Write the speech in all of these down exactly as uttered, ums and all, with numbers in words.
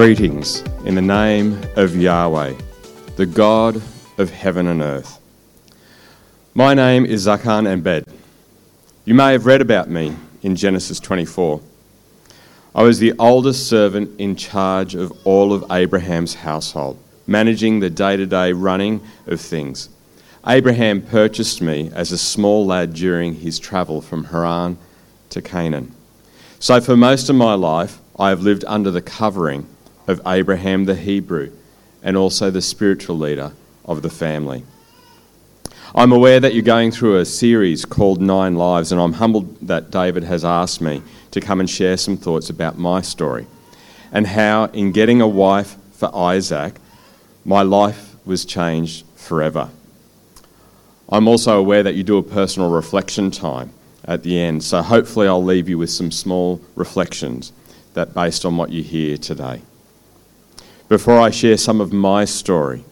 Greetings in the name of Yahweh, the God of heaven and earth. My name is Zawkan En-bed. You may have read about me in Genesis twenty-four. I was the oldest servant in charge of all of Abraham's household, managing the day-to-day running of things. Abraham purchased me as a small lad during his travel from Haran to Canaan. So for most of my life, I have lived under the covering of Abraham the Hebrew, and also the spiritual leader of the family. I'm aware that you're going through a series called Nine Lives, and I'm humbled that David has asked me to come and share some thoughts about my story and how in getting a wife for Isaac, my life was changed forever. I'm also aware that you do a personal reflection time at the end, so hopefully I'll leave you with some small reflections that based on what you hear today. Before I share some of my story,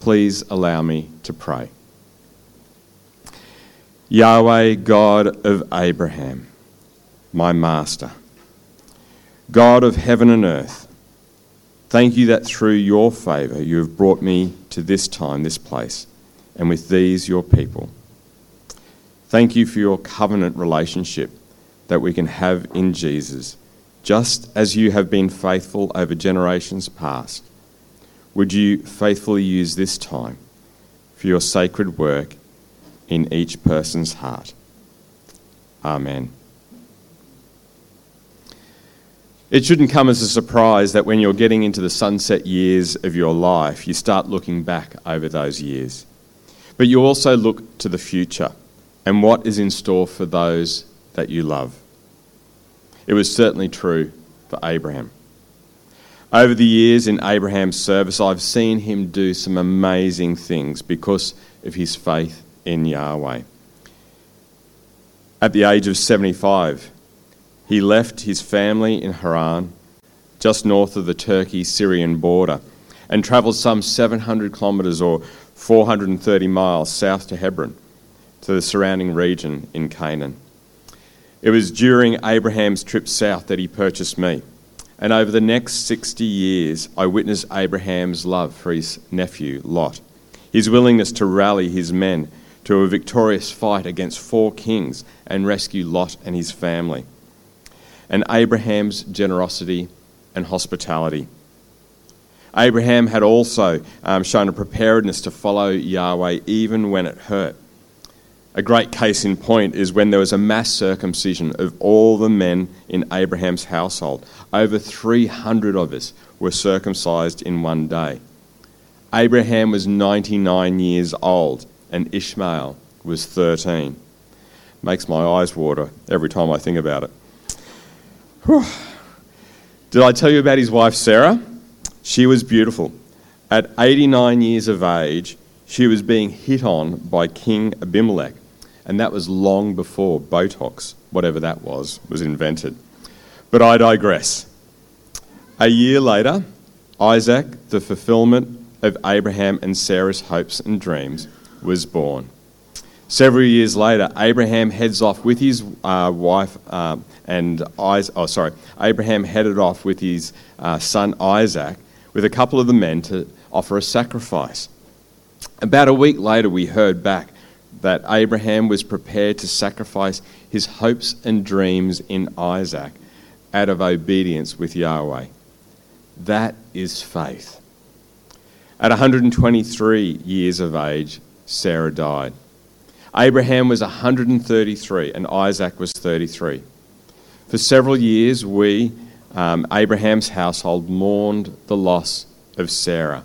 please allow me to pray. Yahweh, God of Abraham, my master, God of heaven and earth, thank you that through your favour you have brought me to this time, this place, and with these your people. Thank you for your covenant relationship that we can have in Jesus. Just as you have been faithful over generations past, would you faithfully use this time for your sacred work in each person's heart? Amen. It shouldn't come as a surprise that when you're getting into the sunset years of your life, you start looking back over those years. But you also look to the future and what is in store for those that you love. It was certainly true for Abraham. Over the years in Abraham's service, I've seen him do some amazing things because of his faith in Yahweh. At the age of seventy-five, he left his family in Haran, just north of the Turkey-Syrian border, and travelled some seven hundred kilometres or four hundred thirty miles south to Hebron, to the surrounding region in Canaan. It was during Abraham's trip south that he purchased me. And over the next sixty years, I witnessed Abraham's love for his nephew, Lot, his willingness to rally his men to a victorious fight against four kings and rescue Lot and his family, and Abraham's generosity and hospitality. Abraham had also um, shown a preparedness to follow Yahweh even when it hurt. A great case in point is when there was a mass circumcision of all the men in Abraham's household. Over three hundred of us were circumcised in one day. Abraham was ninety-nine years old and Ishmael was thirteen. Makes my eyes water every time I think about it. Whew. Did I tell you about his wife Sarah? She was beautiful. At eighty-nine years of age, she was being hit on by King Abimelech, and that was long before Botox, whatever that was, was invented. But I digress. A year later, Isaac, the fulfilment of Abraham and Sarah's hopes and dreams, was born. Several years later, Abraham heads off with his uh, wife uh, and Isaac. Oh, sorry, Abraham headed off with his uh, son Isaac with a couple of the men to offer a sacrifice. About a week later, we heard back that Abraham was prepared to sacrifice his hopes and dreams in Isaac out of obedience with Yahweh. That is faith. At one hundred twenty-three years of age, Sarah died. Abraham was one hundred thirty-three and Isaac was thirty-three. For several years, we, um, Abraham's household, mourned the loss of Sarah.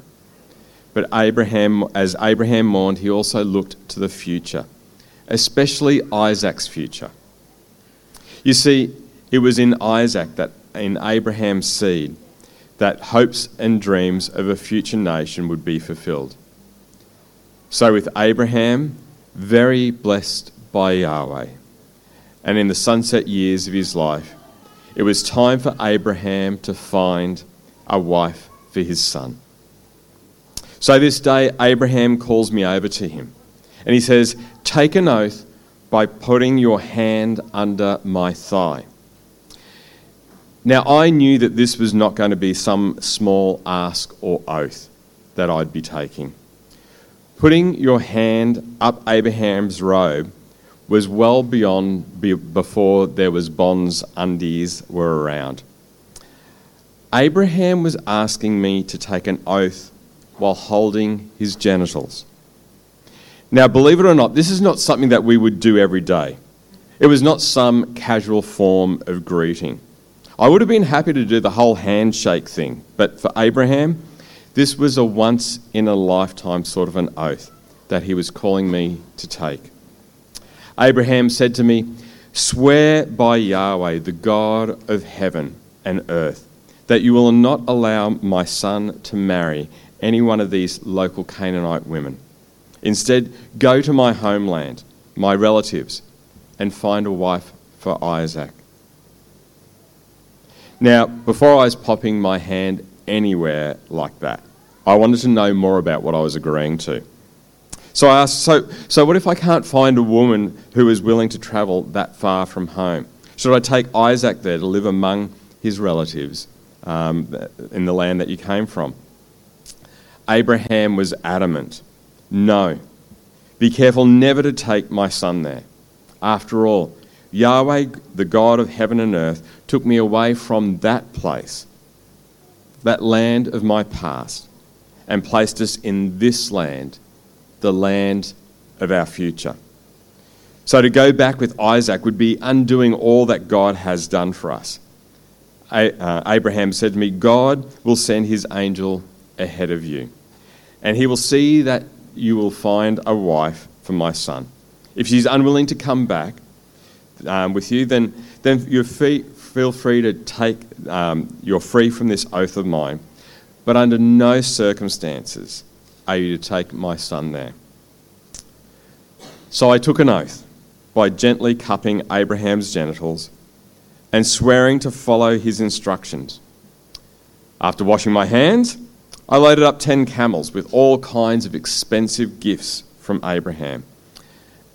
But Abraham, as Abraham mourned, he also looked to the future, especially Isaac's future. You see, it was in Isaac, that, in Abraham's seed, that hopes and dreams of a future nation would be fulfilled. So with Abraham, very blessed by Yahweh, and in the sunset years of his life, it was time for Abraham to find a wife for his son. So this day, Abraham calls me over to him, and he says, "Take an oath by putting your hand under my thigh." Now, I knew that this was not going to be some small ask or oath that I'd be taking. Putting your hand up Abraham's robe was well beyond be, before there was bonds, undies were around. Abraham was asking me to take an oath while holding his genitals. Now, believe it or not, this is not something that we would do every day. It was not some casual form of greeting. I would have been happy to do the whole handshake thing, but for Abraham, this was a once-in-a-lifetime sort of an oath that he was calling me to take. Abraham said to me, "Swear by Yahweh, the God of heaven and earth, that you will not allow my son to marry any one of these local Canaanite women. Instead, go to my homeland, my relatives, and find a wife for Isaac." Now, before I was popping my hand anywhere like that, I wanted to know more about what I was agreeing to. So I asked, so, so what if I can't find a woman who is willing to travel that far from home? Should I take Isaac there to live among his relatives um, in the land that you came from? Abraham was adamant. No. Be careful never to take my son there. After all, Yahweh, the God of heaven and earth, took me away from that place, that land of my past, and placed us in this land, the land of our future. So to go back with Isaac would be undoing all that God has done for us. Abraham said to me, "God will send his angel ahead of you, and he will see that you will find a wife for my son. If she's unwilling to come back um, with you, then, then you're free, feel free to take, um, you're free from this oath of mine, but under no circumstances are you to take my son there." So I took an oath by gently cupping Abraham's genitals and swearing to follow his instructions. After washing my hands, I loaded up ten camels with all kinds of expensive gifts from Abraham.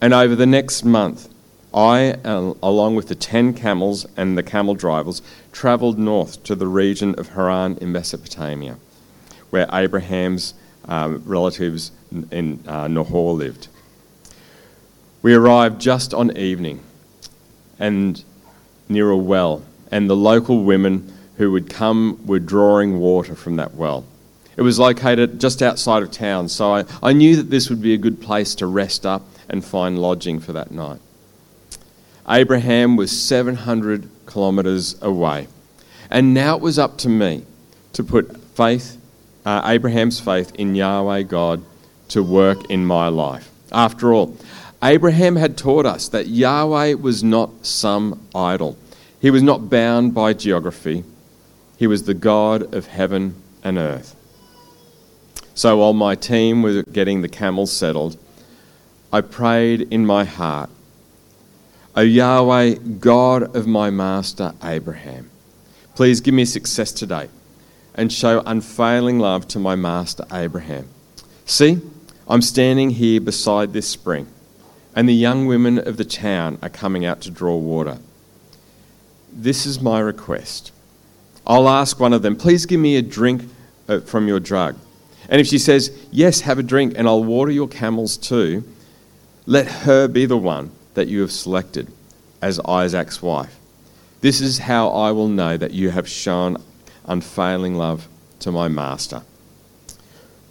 And over the next month, I, along with the ten camels and the camel drivers, travelled north to the region of Haran in Mesopotamia, where Abraham's Um, relatives in uh, Nahor lived. We arrived just on evening and near a well, and the local women who would come were drawing water from that well. It was located just outside of town, so I, I knew that this would be a good place to rest up and find lodging for that night. Abraham was seven hundred kilometres away, and now it was up to me to put faith Uh, Abraham's faith in Yahweh God to work in my life. After all, Abraham had taught us that Yahweh was not some idol. He was not bound by geography. He was the God of heaven and earth. So while my team was getting the camels settled, I prayed in my heart, "O Yahweh, God of my master Abraham, please give me success today and show unfailing love to my master Abraham. See, I'm standing here beside this spring, and the young women of the town are coming out to draw water. This is my request. I'll ask one of them, please give me a drink from your jug. And if she says, yes, have a drink, and I'll water your camels too, let her be the one that you have selected as Isaac's wife. This is how I will know that you have shown unfailing love to my master."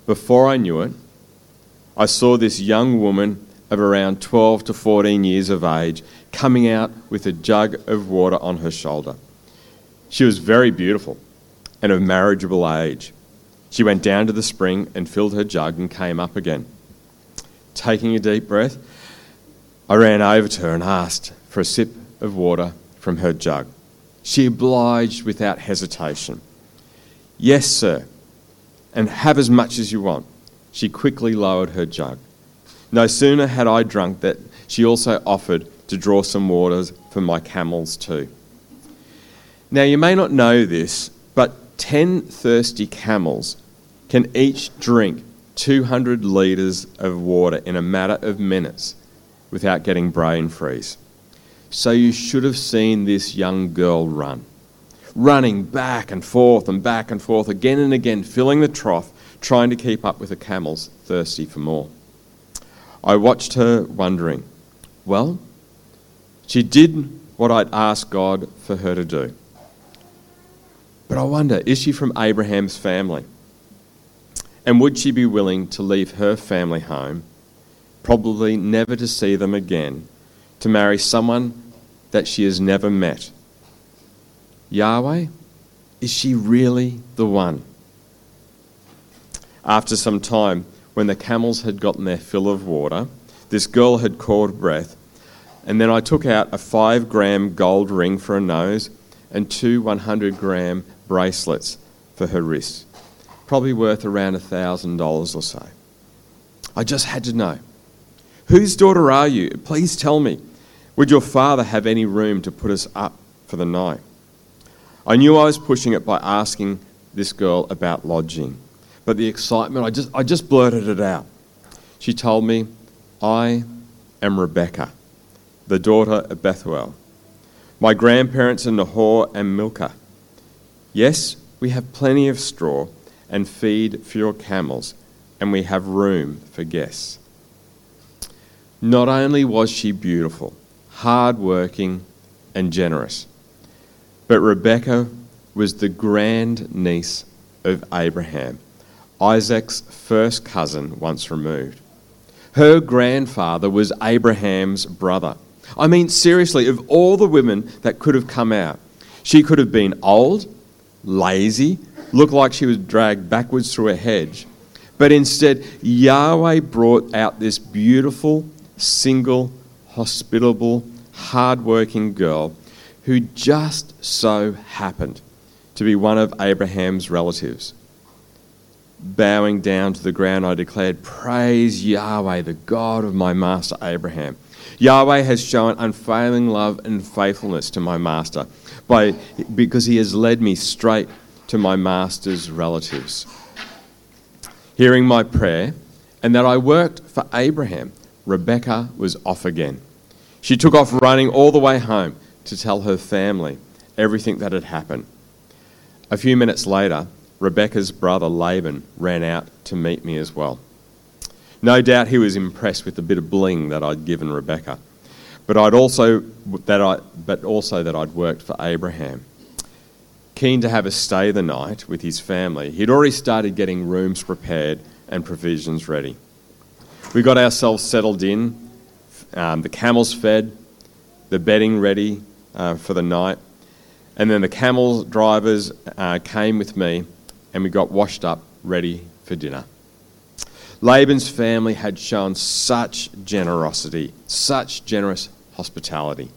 Before I knew it, I saw this young woman of around twelve to fourteen years of age coming out with a jug of water on her shoulder. She was very beautiful and of marriageable age. She went down to the spring and filled her jug and came up again. Taking a deep breath, I ran over to her and asked for a sip of water from her jug. She obliged without hesitation. "Yes, sir, and have as much as you want." She quickly lowered her jug. No sooner had I drunk that she also offered to draw some water for my camels too. Now, you may not know this, but ten thirsty camels can each drink two hundred litres of water in a matter of minutes without getting brain freeze. So you should have seen this young girl run. running back and forth and back and forth again and again, filling the trough, trying to keep up with the camels, thirsty for more. I watched her wondering. Well, she did what I'd asked God for her to do. But I wonder, is she from Abraham's family? And would she be willing to leave her family home, probably never to see them again, to marry someone that she has never met? Yahweh, is she really the one? After some time, when the camels had gotten their fill of water, this girl had caught breath, and then I took out a five-gram gold ring for her nose and two one hundred gram bracelets for her wrists, probably worth around one thousand dollars or so. I just had to know. Whose daughter are you? Please tell me. Would your father have any room to put us up for the night? I knew I was pushing it by asking this girl about lodging. But the excitement, I just I just blurted it out. She told me, I am Rebekah, the daughter of Bethuel. My grandparents are Nahor and Milka. Yes, we have plenty of straw and feed for your camels, and we have room for guests. Not only was she beautiful, hard-working and generous, but Rebekah was the grandniece of Abraham, Isaac's first cousin once removed. Her grandfather was Abraham's brother. I mean, seriously, of all the women that could have come out, she could have been old, lazy, looked like she was dragged backwards through a hedge. But instead, Yahweh brought out this beautiful, single, hospitable, hard-working girl who just so happened to be one of Abraham's relatives. Bowing down to the ground, I declared, "Praise Yahweh, the God of my master Abraham. Yahweh has shown unfailing love and faithfulness to my master, by because he has led me straight to my master's relatives." Hearing my prayer, and that I worked for Abraham, Rebekah was off again. She took off running all the way home to tell her family everything that had happened. A few minutes later, Rebekah's brother Laban ran out to meet me as well. No doubt he was impressed with the bit of bling that I'd given Rebekah, but I'd also that I but also that I'd worked for Abraham. Keen to have us stay the night with his family, he'd already started getting rooms prepared and provisions ready. We got ourselves settled in, um, the camels fed, the bedding ready uh, for the night, and then the camel drivers uh, came with me, and we got washed up, ready for dinner. Laban's family had shown such generosity, such generous hospitality.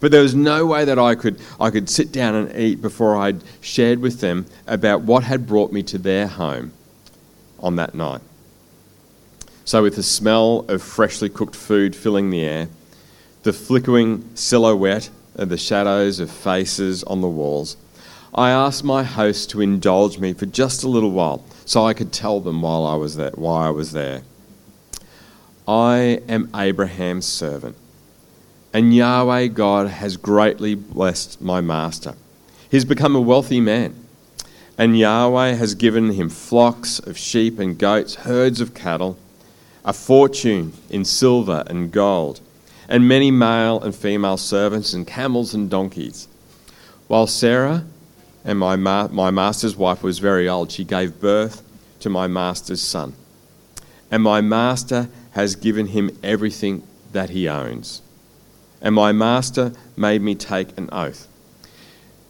But there was no way that I could I could sit down and eat before I'd shared with them about what had brought me to their home on that night. So with the smell of freshly cooked food filling the air, the flickering silhouette of the shadows of faces on the walls, I asked my host to indulge me for just a little while so I could tell them while I was there, why I was there. I am Abraham's servant, and Yahweh God has greatly blessed my master. He's become a wealthy man, and Yahweh has given him flocks of sheep and goats, herds of cattle, a fortune in silver and gold, and many male and female servants and camels and donkeys. While Sarah and my ma- my master's wife was very old, she gave birth to my master's son. And my master has given him everything that he owns. And my master made me take an oath.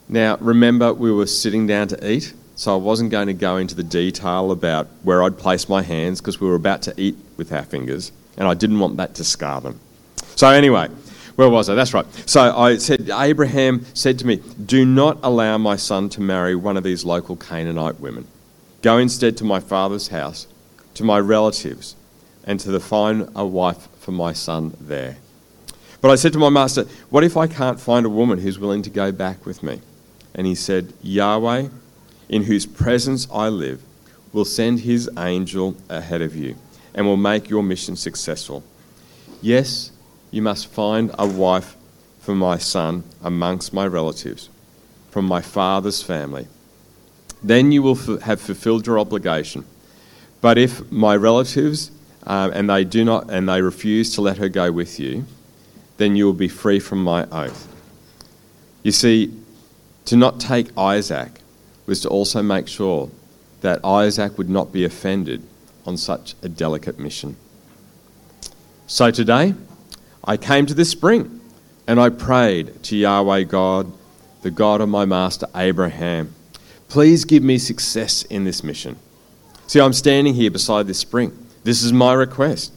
Now, remember, we were sitting down to eat, so I wasn't going to go into the detail about where I'd place my hands because we were about to eat with our fingers, and I didn't want that to scar them. So anyway, where was I? That's right. So I said, Abraham said to me, "Do not allow my son to marry one of these local Canaanite women. Go instead to my father's house, to my relatives, and to find a wife for my son there." But I said to my master, "What if I can't find a woman who's willing to go back with me?" And he said, "Yahweh, in whose presence I live, will send his angel ahead of you and will make your mission successful. Yes, you must find a wife for my son amongst my relatives. from my father's family. Then you will f- have fulfilled your obligation. But if my relatives um, and they do not and they refuse to let her go with you, then you will be free from my oath." You see, to not take Isaac was to also make sure that Isaac would not be offended on such a delicate mission. So today, I came to this spring and I prayed to Yahweh God, the God of my master Abraham. Please give me success in this mission. See, I'm standing here beside this spring. This is my request.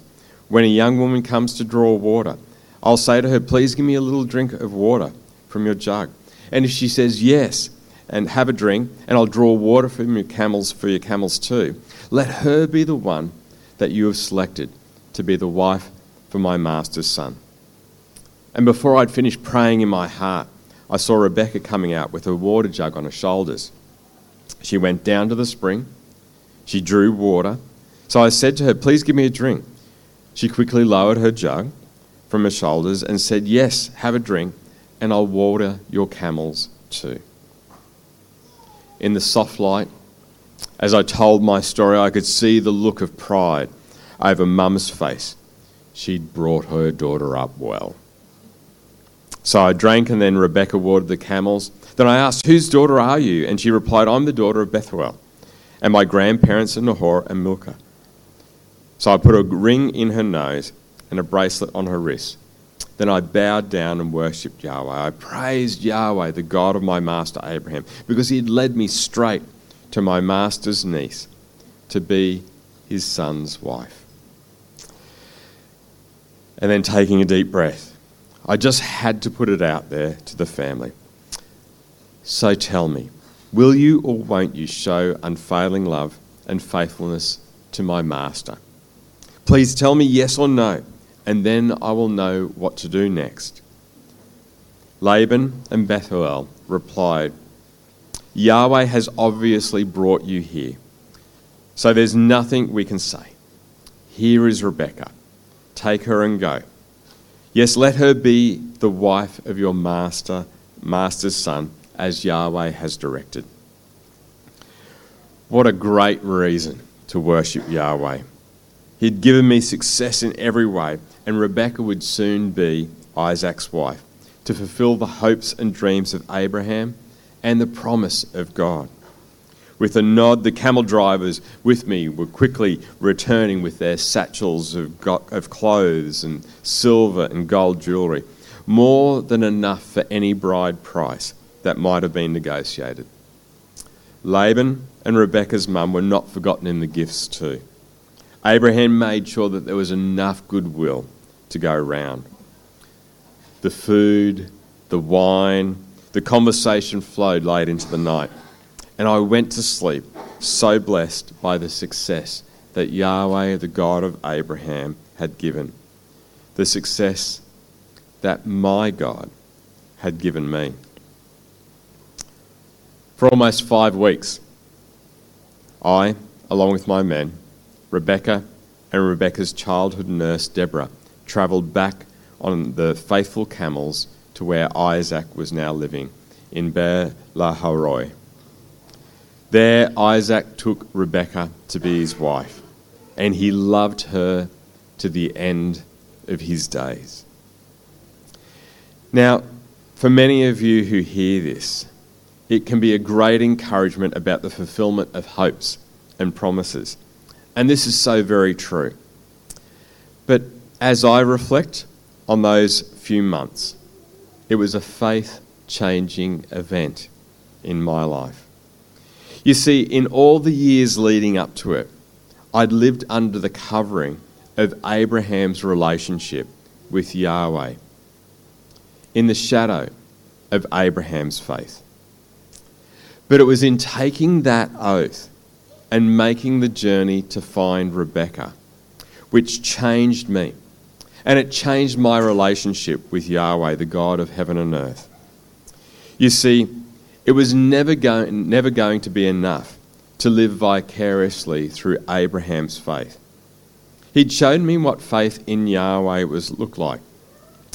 When a young woman comes to draw water, I'll say to her, "Please give me a little drink of water from your jug." And if she says yes, and have a drink, and I'll draw water from your camels for your camels too. Let her be the one that you have selected to be the wife for my master's son. And before I'd finished praying in my heart, I saw Rebekah coming out with her water jug on her shoulders. She went down to the spring. She drew water. So I said to her, "Please give me a drink." She quickly lowered her jug from her shoulders and said, "Yes, have a drink, and I'll water your camels too." In the soft light, as I told my story, I could see the look of pride over Mum's face. She'd brought her daughter up well. So I drank, and then Rebekah watered the camels. Then I asked, "Whose daughter are you?" And she replied, "I'm the daughter of Bethuel, and my grandparents are Nahor and Milka." So I put a ring in her nose and a bracelet on her wrist. Then I bowed down and worshipped Yahweh. I praised Yahweh, the God of my master Abraham, because he had led me straight to my master's niece to be his son's wife. And then taking a deep breath, I just had to put it out there to the family. "So tell me, will you or won't you show unfailing love and faithfulness to my master? Please tell me yes or no, and then I will know what to do next." Laban and Bethuel replied, "Yahweh has obviously brought you here, so there's nothing we can say. Here is Rebekah. Take her and go. Yes, let her be the wife of your master, master's son, as Yahweh has directed." What a great reason to worship Yahweh. He'd given me success in every way, and Rebekah would soon be Isaac's wife to fulfill the hopes and dreams of Abraham and the promise of God. With a nod, the camel drivers with me were quickly returning with their satchels of, go- of clothes and silver and gold jewellery, more than enough for any bride price that might have been negotiated. Laban and Rebekah's mum were not forgotten in the gifts too. Abraham made sure that there was enough goodwill to go round. The food, the wine, the conversation flowed late into the night, and I went to sleep so blessed by the success that Yahweh, the God of Abraham, had given, the success that my God had given me. For almost five weeks, I, along with my men, Rebekah and Rebekah's childhood nurse, Deborah, travelled back on the faithful camels to where Isaac was now living, in Be'er-lahai-roi. There, Isaac took Rebekah to be his wife, and he loved her to the end of his days. Now, for many of you who hear this, it can be a great encouragement about the fulfillment of hopes and promises. And this is so very true. But as I reflect on those few months, it was a faith-changing event in my life. You see, in all the years leading up to it, I'd lived under the covering of Abraham's relationship with Yahweh, in the shadow of Abraham's faith. But it was in taking that oath and making the journey to find Rebekah, which changed me. And it changed my relationship with Yahweh, the God of heaven and earth. You see, it was never going, never going to be enough to live vicariously through Abraham's faith. He'd shown me what faith in Yahweh was looked like.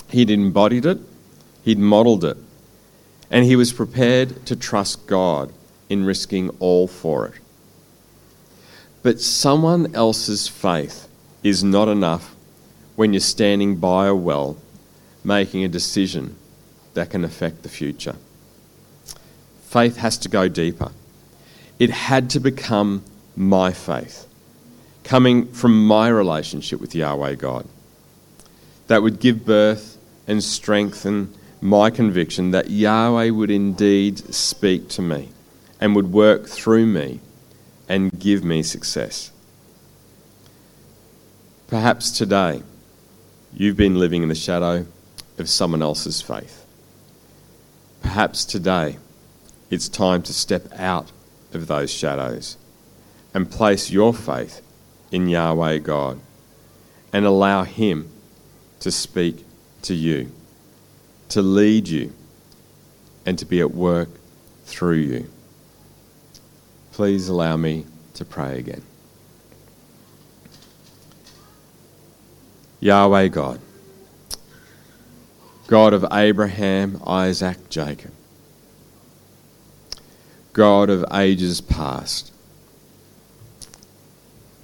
He'd embodied it, he'd modelled it, And he was prepared to trust God in risking all for it. But someone else's faith is not enough when you're standing by a well, making a decision that can affect the future. Faith has to go deeper. It had to become my faith, coming from my relationship with Yahweh God, that would give birth and strengthen my conviction that Yahweh would indeed speak to me and would work through me and give me success. Perhaps today you've been living in the shadow of someone else's faith. Perhaps today it's time to step out of those shadows and place your faith in Yahweh God and allow Him to speak to you, to lead you, and to be at work through you. Please allow me to pray again. Yahweh God, God of Abraham, Isaac, Jacob, God of ages past,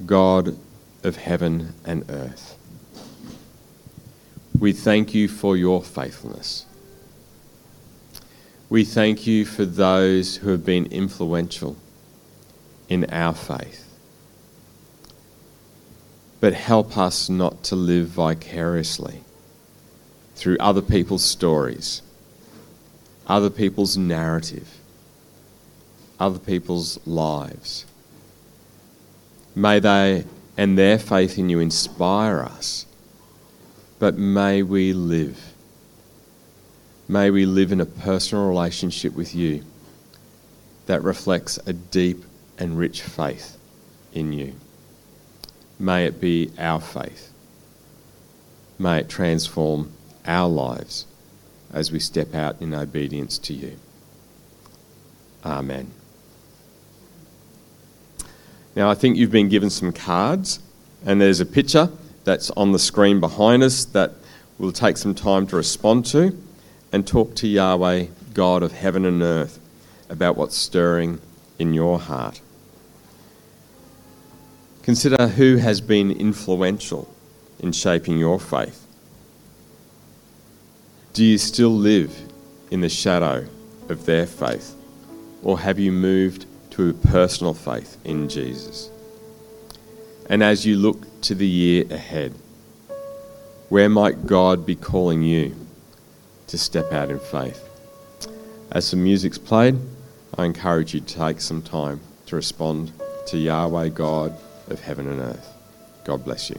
God of heaven and earth, we thank you for your faithfulness. We thank you for those who have been influential in our faith. But help us not to live vicariously through other people's stories, other people's narrative, other people's lives. May they and their faith in you inspire us, but may we live. May we live in a personal relationship with you that reflects a deep and rich faith in you. May it be our faith. May it transform our lives as we step out in obedience to you. Amen. Now, I think you've been given some cards, and there's a picture that's on the screen behind us that we'll take some time to respond to and talk to Yahweh, God of heaven and earth, about what's stirring in your heart. Consider who has been influential in shaping your faith. Do you still live in the shadow of their faith, or have you moved to a personal faith in Jesus? And as you look to the year ahead, where might God be calling you to step out in faith? As some music's played, I encourage you to take some time to respond to Yahweh, God of heaven and earth. God bless you.